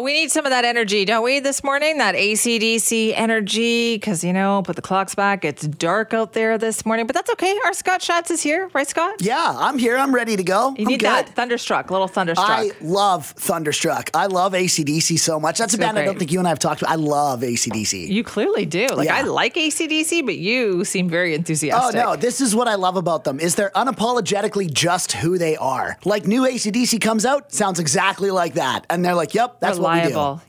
We need some of that energy, don't we, this morning? That AC/DC energy, because, you know, put the clocks back. It's dark out there this morning, but that's okay. Our Scott Shantz is here. Right, Scott? Yeah, I'm here. I'm ready to go. You need that Thunderstruck, little Thunderstruck. I love Thunderstruck. I love AC/DC so much. That's a band I don't think you and I have talked about. I love AC/DC. You clearly do. Like, yeah. I like AC/DC, but you seem very enthusiastic. Oh, no. This is what I love about them, is they're unapologetically just who they are. Like, new AC/DC comes out, sounds exactly like that. And they're like, yep, that's reliable. What we do.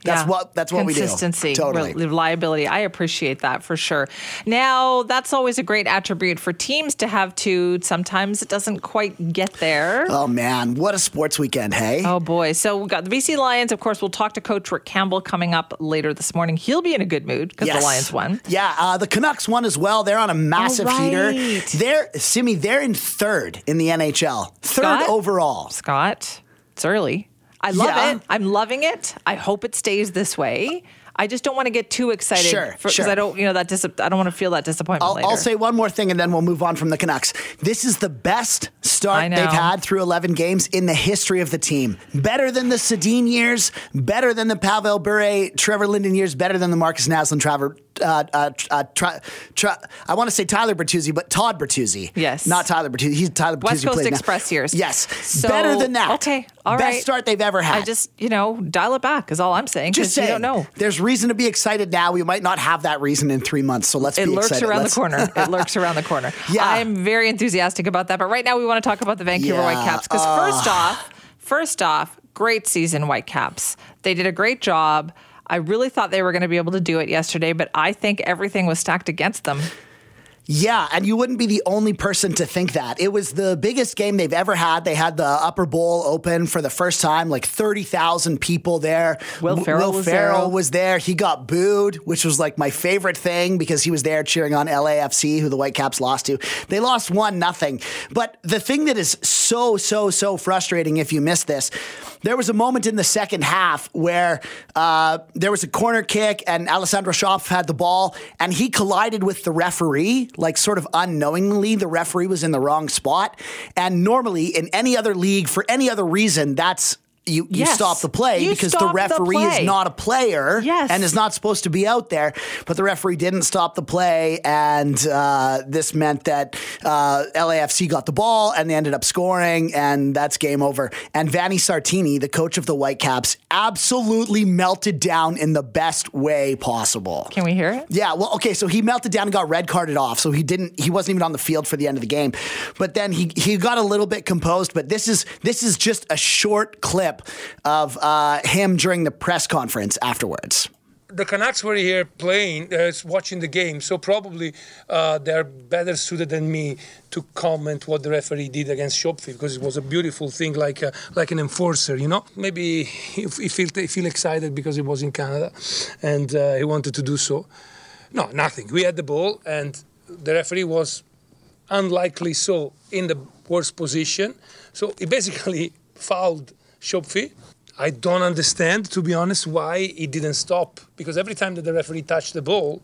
That's what we do. Consistency, totally. Reliability. I appreciate that for sure. Now, that's always a great attribute for teams to have too. Sometimes it doesn't quite get there. Oh, man. What a sports weekend, hey? Oh, boy. So we got the BC Lions. Of course, we'll talk to Coach Rick Campbell coming up later this morning. He'll be in a good mood because the Lions won. Yeah. The Canucks won as well. They're on a massive heater. They're in third in the NHL. Third overall. Scott, it's early. I love it. I'm loving it. I hope it stays this way. I just don't want to get too excited because I don't, you know, I don't want to feel that disappointment later. I'll say one more thing and then we'll move on from the Canucks. This is the best start they've had through 11 games in the history of the team. Better than the Sedin years, better than the Pavel Bure, Trevor Linden years, better than the Marcus Naslund, I want to say Tyler Bertuzzi, but Todd Bertuzzi. Yes. Not Tyler Bertuzzi. He's Tyler Bertuzzi. West Coast Express years. Yes. So, better than that. Okay. All right. Best start they've ever had. I just, dial it back is all I'm saying. Just saying. You don't know. There's reason to be excited now. We might not have that reason in 3 months. So let's be excited. It lurks around the corner. Yeah. I'm very enthusiastic about that. But right now we want to talk about the Vancouver Whitecaps because first off, great season, Whitecaps. They did a great job. I really thought they were going to be able to do it yesterday, but I think everything was stacked against them. Yeah, and you wouldn't be the only person to think that. It was the biggest game they've ever had. They had the Upper Bowl open for the first time, like 30,000 people there. Will Ferrell was there. He got booed, which was like my favorite thing because he was there cheering on LAFC, who the Whitecaps lost to. They lost 1-0. But the thing that is so frustrating if you miss this, there was a moment in the second half where there was a corner kick and Alessandro Schopf had the ball and he collided with the referee. Like sort of unknowingly, the referee was in the wrong spot. And normally in any other league, for any other reason, that's you stop the play because the referee is not a player and is not supposed to be out there. But the referee didn't stop the play. And this meant that LAFC got the ball and they ended up scoring. And that's game over. And Vanni Sartini, the coach of the Whitecaps, absolutely melted down in the best way possible. Can we hear it? Yeah. Well, okay. So he melted down and got red carded off. So he wasn't even on the field for the end of the game. But then he got a little bit composed. But this is just a short clip of him during the press conference afterwards. The Canucks were here playing, watching the game, so probably they're better suited than me to comment what the referee did against Schopf because it was a beautiful thing, like an enforcer, you know. Maybe he feel excited because he was in Canada and he wanted to do so. No, nothing. We had the ball and the referee was unlikely so in the worst position, so he basically fouled Schopf. I don't understand, to be honest, why he didn't stop. Because every time that the referee touched the ball,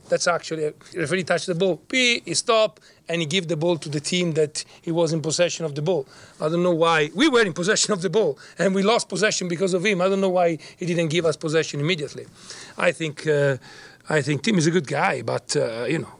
he stopped and he gave the ball to the team that he was in possession of the ball. I don't know why. We were in possession of the ball and we lost possession because of him. I don't know why he didn't give us possession immediately. I think Tim is a good guy, but,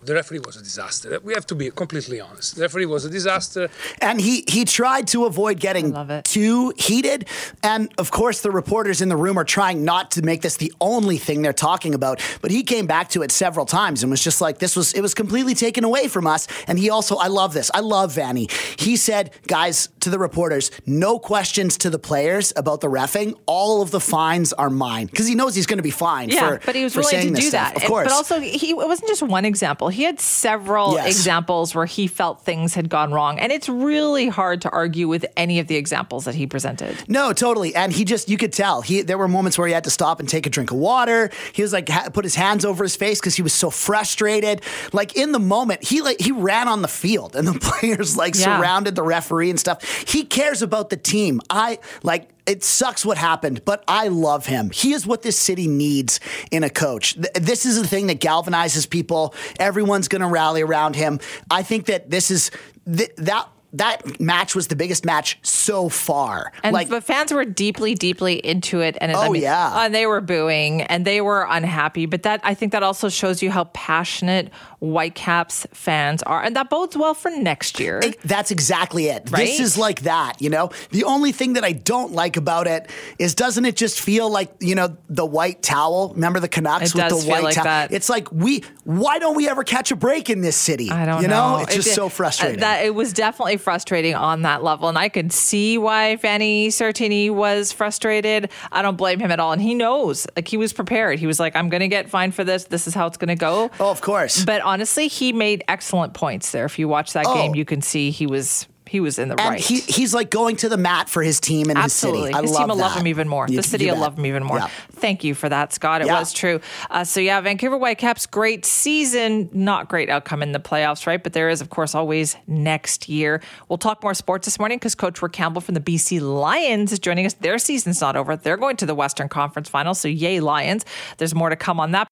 the referee was a disaster. We have to be completely honest. The referee was a disaster. And he tried to avoid getting too heated. And, of course, the reporters in the room are trying not to make this the only thing they're talking about. But he came back to it several times and was just like, it was completely taken away from us. And he also, I love this. I love Vanni. He said, guys, to the reporters, no questions to the players about the reffing. All of the fines are mine. Because he knows he's going to be fined but he was willing to do that. Of course. But also, it wasn't just one example. He had several examples where he felt things had gone wrong. And it's really hard to argue with any of the examples that he presented. No, totally. And you could tell. There were moments where he had to stop and take a drink of water. He was like, put his hands over his face because he was so frustrated. Like, in the moment, he ran on the field. And the players, surrounded the referee and stuff. He cares about the team. It sucks what happened, but I love him. He is what this city needs in a coach. This is the thing that galvanizes people. Everyone's going to rally around him. I think that this is that that match was the biggest match so far. And like, the fans were deeply, deeply into it. And and they were booing and they were unhappy. But that, I think that also shows you how passionate Whitecaps fans are. And that bodes well for next year. That's exactly it. Right? This is like that, you know? The only thing that I don't like about it is, doesn't it just feel like, you know, the white towel? Remember the Canucks with the white towel? That. It's like, why don't we ever catch a break in this city? I don't know. It's just so frustrating. It was definitely frustrating on that level. And I could see why Vanni Sartini was frustrated. I don't blame him at all. And he knows, like, he was prepared. He was like, I'm going to get fined for this. This is how it's going to go. Oh, of course. But honestly, he made excellent points there. If you watch that game, you can see he was in the right. He's like going to the mat for his team and his city. His team will love him even more. The city will love him even more. Yeah. Thank you for that, Scott. It was true. Vancouver Whitecaps, great season. Not great outcome in the playoffs, right? But there is, of course, always next year. We'll talk more sports this morning because Coach Rick Campbell from the BC Lions is joining us. Their season's not over. They're going to the Western Conference Finals, so yay Lions. There's more to come on that.